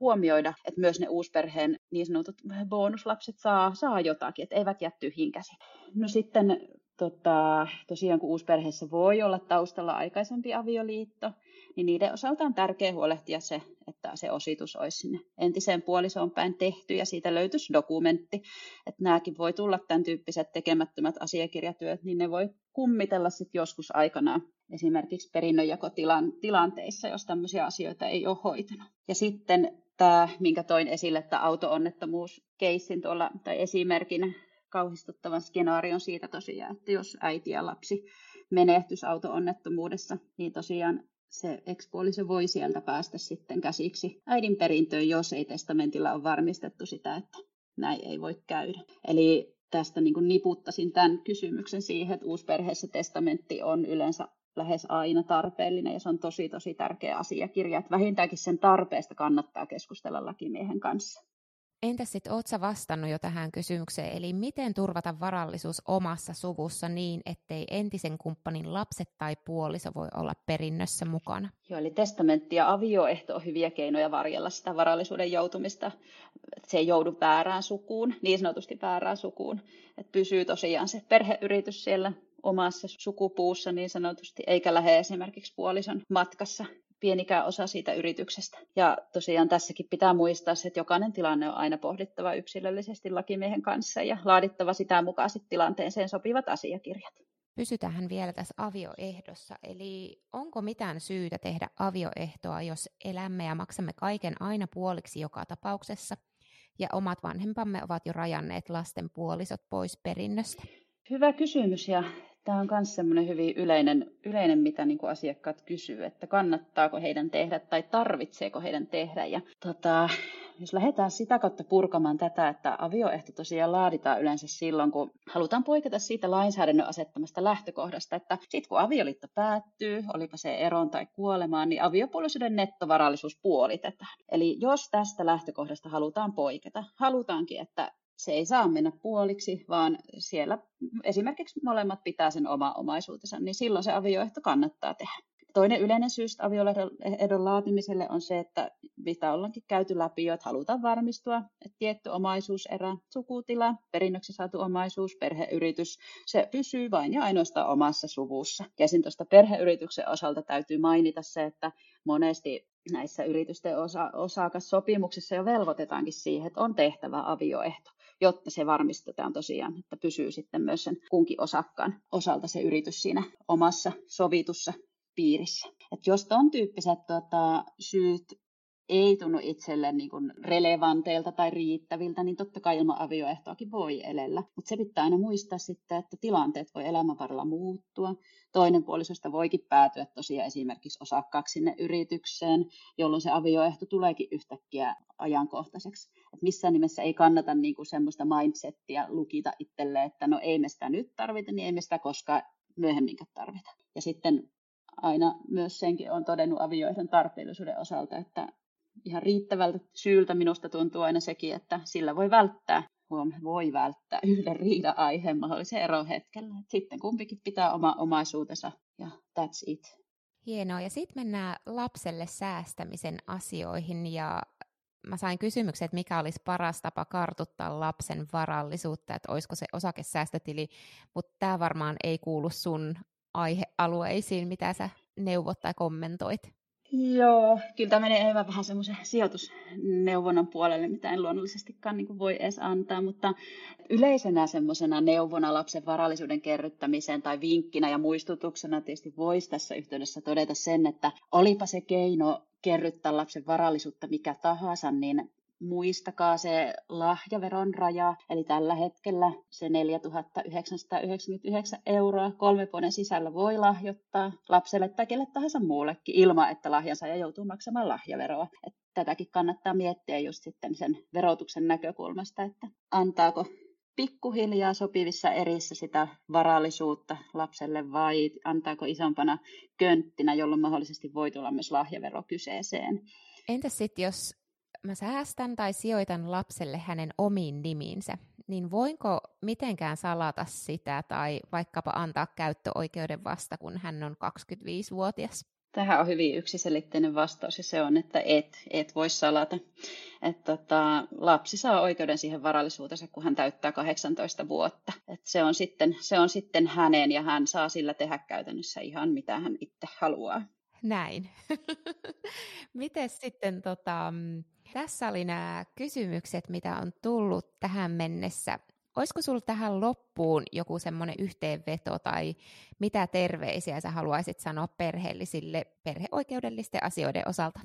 huomioida, että myös ne uusperheen niin sanotut bonuslapset saa jotakin, että eivät jää tyhjin käsin. No sitten tosiaan kun uusperheessä voi olla taustalla aikaisempi avioliitto, niin niiden osalta on tärkeää huolehtia se, että se ositus olisi sinne entiseen puolisoon päin tehty ja siitä löytyisi dokumentti. Että nämäkin voi tulla tämän tyyppiset tekemättömät asiakirjatyöt, niin ne voi kummitella sitten joskus aikanaan esimerkiksi perinnönjakotilanteissa, jos tämmöisiä asioita ei ole hoitanut. Ja sitten tämä, minkä toin esille, tämä auto-onnettomuuskeissin tai esimerkin kauhistuttavan skenaarion siitä tosiaan, että jos äiti ja lapsi menehtyisi auto-onnettomuudessa, niin tosiaan se ekspuoliso voi sieltä päästä sitten käsiksi äidin perintöön, jos ei testamentilla ole varmistettu sitä, että näin ei voi käydä. Eli tästä niputtasin tämän kysymyksen siihen, että uusperheessä testamentti on yleensä lähes aina tarpeellinen ja se on tosi, tosi tärkeä asiakirja. Että vähintäänkin sen tarpeesta kannattaa keskustella lakimiehen kanssa. Entäs sitten, oletko sä vastannut jo tähän kysymykseen, eli miten turvata varallisuus omassa suvussa niin, ettei entisen kumppanin lapset tai puoliso voi olla perinnössä mukana? Joo, eli testamentti ja avioehto on hyviä keinoja varjella sitä varallisuuden joutumista, että se ei joudu väärään sukuun, niin sanotusti väärään sukuun, että pysyy tosiaan se perheyritys siellä omassa sukupuussa niin sanotusti, eikä lähde esimerkiksi puolison matkassa. Pienikään osa siitä yrityksestä. Ja tosiaan tässäkin pitää muistaa, että jokainen tilanne on aina pohdittava yksilöllisesti lakimiehen kanssa ja laadittava sitä mukaan tilanteeseen sopivat asiakirjat. Pysytään vielä tässä avioehdossa. Eli onko mitään syytä tehdä avioehtoa, jos elämme ja maksamme kaiken aina puoliksi joka tapauksessa ja omat vanhempamme ovat jo rajanneet lasten puolisot pois perinnöstä? Hyvä kysymys ja tämä on myös semmoinen hyvin yleinen mitä asiakkaat kysyy, että kannattaako heidän tehdä tai tarvitseeko heidän tehdä. Ja, jos lähdetään sitä kautta purkamaan tätä, että avioehto tosiaan laaditaan yleensä silloin, kun halutaan poiketa siitä lainsäädännön asettamasta lähtökohdasta, että sitten kun avioliitto päättyy, olipa se eroon tai kuolemaan, niin aviopuolisoiden nettovarallisuus puolitetaan. Eli jos tästä lähtökohdasta halutaan poiketa, halutaankin, että se ei saa mennä puoliksi, vaan siellä esimerkiksi molemmat pitää sen oma omaisuutensa, niin silloin se avioehto kannattaa tehdä. Toinen yleinen syy avioehdon laatimiselle on se, että mitä ollaankin käyty läpi jo, että halutaan varmistua, että tietty omaisuuserä, sukutila, perinnöksi saatu omaisuus, perheyritys, se pysyy vain ja ainoastaan omassa suvussa. Ja sen tuosta perheyrityksen osalta täytyy mainita se, että monesti näissä yritysten osakassopimuksissa jo velvoitetaankin siihen, että on tehtävä avioehto, jotta se varmistetaan tosiaan, että pysyy sitten myös sen kunkin osakkaan osalta se yritys siinä omassa sovitussa piirissä. Et jos ton tyyppiset syyt ei tunnu itselle relevanteilta tai riittäviltä, niin totta kai ilman avioehtoakin voi elellä. Mutta se pitää aina muistaa sitten, että tilanteet voi elämän varrella muuttua. Toinen puolisosta voikin päätyä tosiaan esimerkiksi osakkaaksi sinne yritykseen, jolloin se avioehto tuleekin yhtäkkiä ajankohtaiseksi. Et missään nimessä ei kannata semmoista mindsettiä lukita itselle, että no ei me sitä nyt tarvita, niin ei me sitä koskaan myöhemminkään tarvita. Ja sitten aina myös senkin olen todennut avioehdon tarpeellisuuden osalta, että ihan riittävältä syyltä minusta tuntuu aina sekin, että sillä voi välttää yhden riidan aiheen mahdollisen eron hetkellä. Sitten kumpikin pitää oma omaisuutensa ja that's it. Hienoa. Ja sitten mennään lapselle säästämisen asioihin. Ja mä sain kysymyksen, että mikä olisi paras tapa kartuttaa lapsen varallisuutta, että olisiko se osakesäästötili, mutta tämä varmaan ei kuulu sun aihealueisiin, mitä sä neuvot tai kommentoit. Joo, kyllä tämä menee vähän semmoisen sijoitusneuvonnan puolelle, mitä en luonnollisestikaan voi edes antaa, mutta yleisenä semmoisena neuvona lapsen varallisuuden kerryttämiseen tai vinkkinä ja muistutuksena tietysti voisi tässä yhteydessä todeta sen, että olipa se keino kerryttää lapsen varallisuutta mikä tahansa, niin muistakaa se lahjaveron raja, eli tällä hetkellä se 4 999 euroa 3 vuoden sisällä voi lahjoittaa lapselle tai kelle tahansa muullekin ilman, että lahjansaaja joutuu maksamaan lahjaveroa. Et tätäkin kannattaa miettiä just sitten sen verotuksen näkökulmasta, että antaako pikkuhiljaa sopivissa erissä sitä varallisuutta lapselle vai antaako isompana könttinä, jolloin mahdollisesti voi tulla myös lahjavero kyseeseen. Entäs sitten jos mä säästän tai sijoitan lapselle hänen omiin nimiinsä, niin voinko mitenkään salata sitä tai vaikkapa antaa käyttöoikeuden vasta, kun hän on 25-vuotias? Tähän on hyvin yksiselitteinen vastaus ja se on, että et voi salata. Lapsi saa oikeuden siihen varallisuutensa, kun hän täyttää 18 vuotta. Se on sitten hänen ja hän saa sillä tehdä käytännössä ihan mitä hän itse haluaa. Näin. Mites sitten tässä oli nämä kysymykset, mitä on tullut tähän mennessä. Olisiko sinulla tähän loppuun joku semmoinen yhteenveto tai mitä terveisiä sä haluaisit sanoa perheellisille perheoikeudellisten asioiden osalta?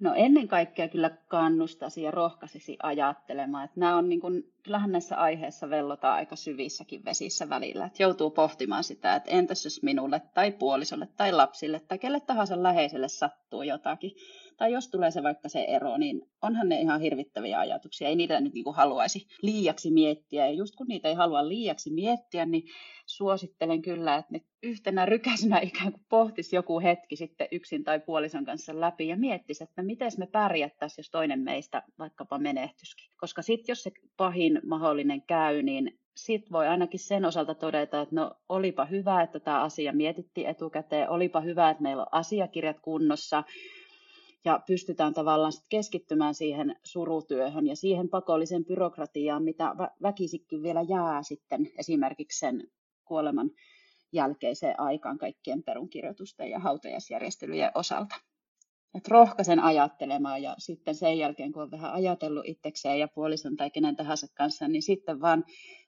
No ennen kaikkea kyllä kannustasi ja rohkaisisi ajattelemaan, että nämä on niin kuin, kyllähän näissä aiheissa vellotaan aika syvissäkin vesissä välillä, että joutuu pohtimaan sitä, että entäs jos minulle tai puolisolle tai lapsille tai kelle tahansa läheiselle sattuu jotakin, tai jos tulee se vaikka se ero, niin onhan ne ihan hirvittäviä ajatuksia, ei niitä nyt niin kuin haluaisi liiaksi miettiä, ja just kun niitä ei halua liiaksi miettiä, niin suosittelen kyllä, että ne yhtenä rykäisenä ikään kuin pohtisi joku hetki sitten yksin tai puolison kanssa läpi ja miettisi, että miten me pärjättäisiin, jos toinen meistä vaikkapa menehtyisikin. Koska sitten jos se pahin mahdollinen käy, niin sitten voi ainakin sen osalta todeta, että no olipa hyvä, että tämä asia mietittiin etukäteen, olipa hyvä, että meillä on asiakirjat kunnossa. Ja pystytään tavallaan sit keskittymään siihen surutyöhön ja siihen pakolliseen byrokratiaan, mitä väkisikin vielä jää sitten esimerkiksi sen kuoleman jälkeiseen aikaan kaikkien perunkirjoitusten ja hautajaisjärjestelyjen osalta. Et rohkaisen ajattelemaan ja sitten sen jälkeen, kun on vähän ajatellut itsekseen ja puolison tai kenen tahansa kanssa, niin sitten vaan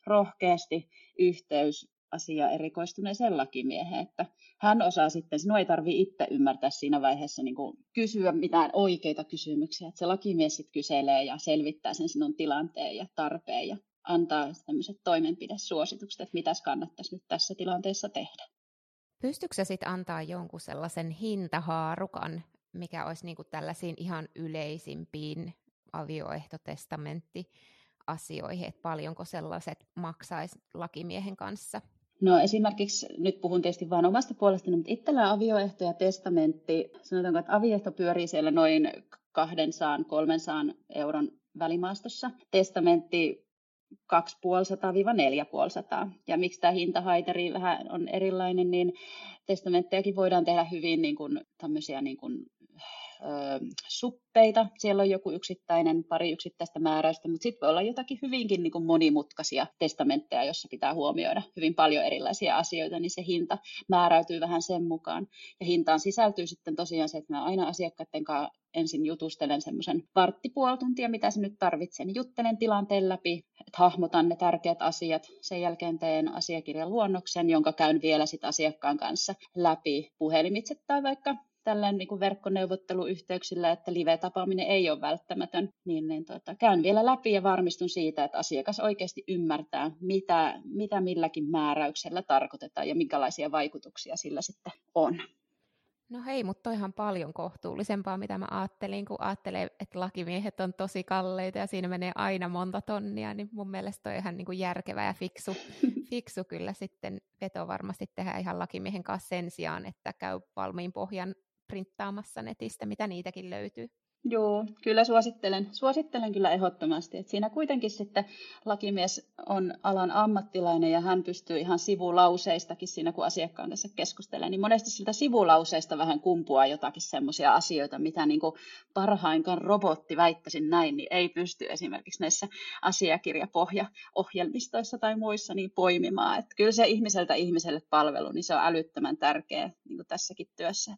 rohkeasti yhteys asiaa erikoistuneeseen lakimieheen, että hän osaa sitten, sinua ei tarvitse itse ymmärtää siinä vaiheessa niin kuin kysyä mitään oikeita kysymyksiä, että se lakimies sitten kyselee ja selvittää sen sinun tilanteen ja tarpeen ja antaa tämmöiset toimenpidesuositukset, että mitäs kannattaisi nyt tässä tilanteessa tehdä. Pystytkö sä sitten antaa jonkun sellaisen hintahaarukan, mikä olisi niin kuin tällaisiin ihan yleisimpiin avioehtotestamentti-asioihin, että paljonko sellaiset maksaisi lakimiehen kanssa? No esimerkiksi, nyt puhun tietysti vain omasta puolestani, mutta itsellä avioehto ja testamentti, sanotaanko, että avioehto pyörii siellä noin 200-300 euron välimaastossa, testamentti 250-450. Ja miksi tämä hintahaitari vähän on erilainen, niin testamenttejakin voidaan tehdä hyvin niin kuin tämmöisiä niin kuin suppeita. Siellä on joku yksittäinen, pari yksittäistä määräystä, mutta sitten voi olla jotakin hyvinkin niin kuin monimutkaisia testamentteja, jossa pitää huomioida hyvin paljon erilaisia asioita, niin se hinta määräytyy vähän sen mukaan. Ja hintaan sisältyy sitten tosiaan se, että mä aina asiakkaiden kanssa ensin jutustelen semmoisen varttipuoli tuntia, mitä se nyt tarvitsee, niin juttelen tilanteen läpi, että hahmotan ne tärkeät asiat. Sen jälkeen teen asiakirjan luonnoksen, jonka käyn vielä sit asiakkaan kanssa läpi puhelimitse tai vaikka tällainen niin kuin verkkoneuvotteluyhteyksillä, että live-tapaaminen ei ole välttämätön, niin käyn vielä läpi ja varmistun siitä, että asiakas oikeasti ymmärtää, mitä milläkin määräyksellä tarkoitetaan ja minkälaisia vaikutuksia sillä sitten on. No hei, mutta toihan paljon kohtuullisempaa, mitä mä ajattelin, kun ajattelee, että lakimiehet on tosi kalleita ja siinä menee aina monta tonnia, niin mun mielestä toi on ihan niin kuin järkevä ja fiksu kyllä sitten veto varmasti tehdä ihan lakimiehen kanssa sen sijaan, että käy valmiin pohjan printtaamassa netistä, mitä niitäkin löytyy. Joo, kyllä suosittelen kyllä ehdottomasti. Et siinä kuitenkin sitten lakimies on alan ammattilainen ja hän pystyy ihan sivulauseistakin siinä, kun asiakkaan tässä keskustelee, niin monesti siltä sivulauseista vähän kumpuaa jotakin semmoisia asioita, mitä niin kuin parhainkaan robotti, väittäisin näin, niin ei pysty esimerkiksi näissä asiakirjapohjaohjelmistoissa tai muissa niin poimimaan. Et kyllä se ihmiseltä ihmiselle palvelu, niin se on älyttömän tärkeä niin kuin tässäkin työssä.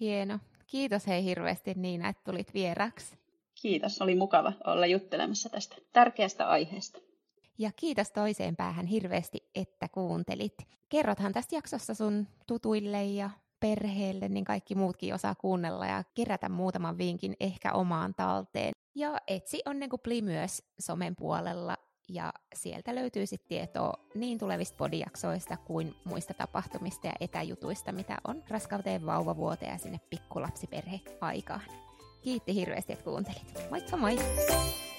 Hieno. Kiitos hei hirveästi Niina, että tulit vieraksi. Kiitos, oli mukava olla juttelemassa tästä tärkeästä aiheesta. Ja kiitos toiseen päähän hirveästi, että kuuntelit. Kerrothan tästä jaksossa sun tutuille ja perheelle, niin kaikki muutkin osaa kuunnella ja kerätä muutaman vinkin ehkä omaan talteen. Ja etsi Onnenkuplii myös somen puolella ja sieltä löytyy sitten tietoa niin tulevista podijaksoista kuin muista tapahtumista ja etäjutuista, mitä on raskauteen, vauvavuoteen ja sinne pikkulapsiperheaikaan. Kiitti hirveästi, että kuuntelit. Moikka moi!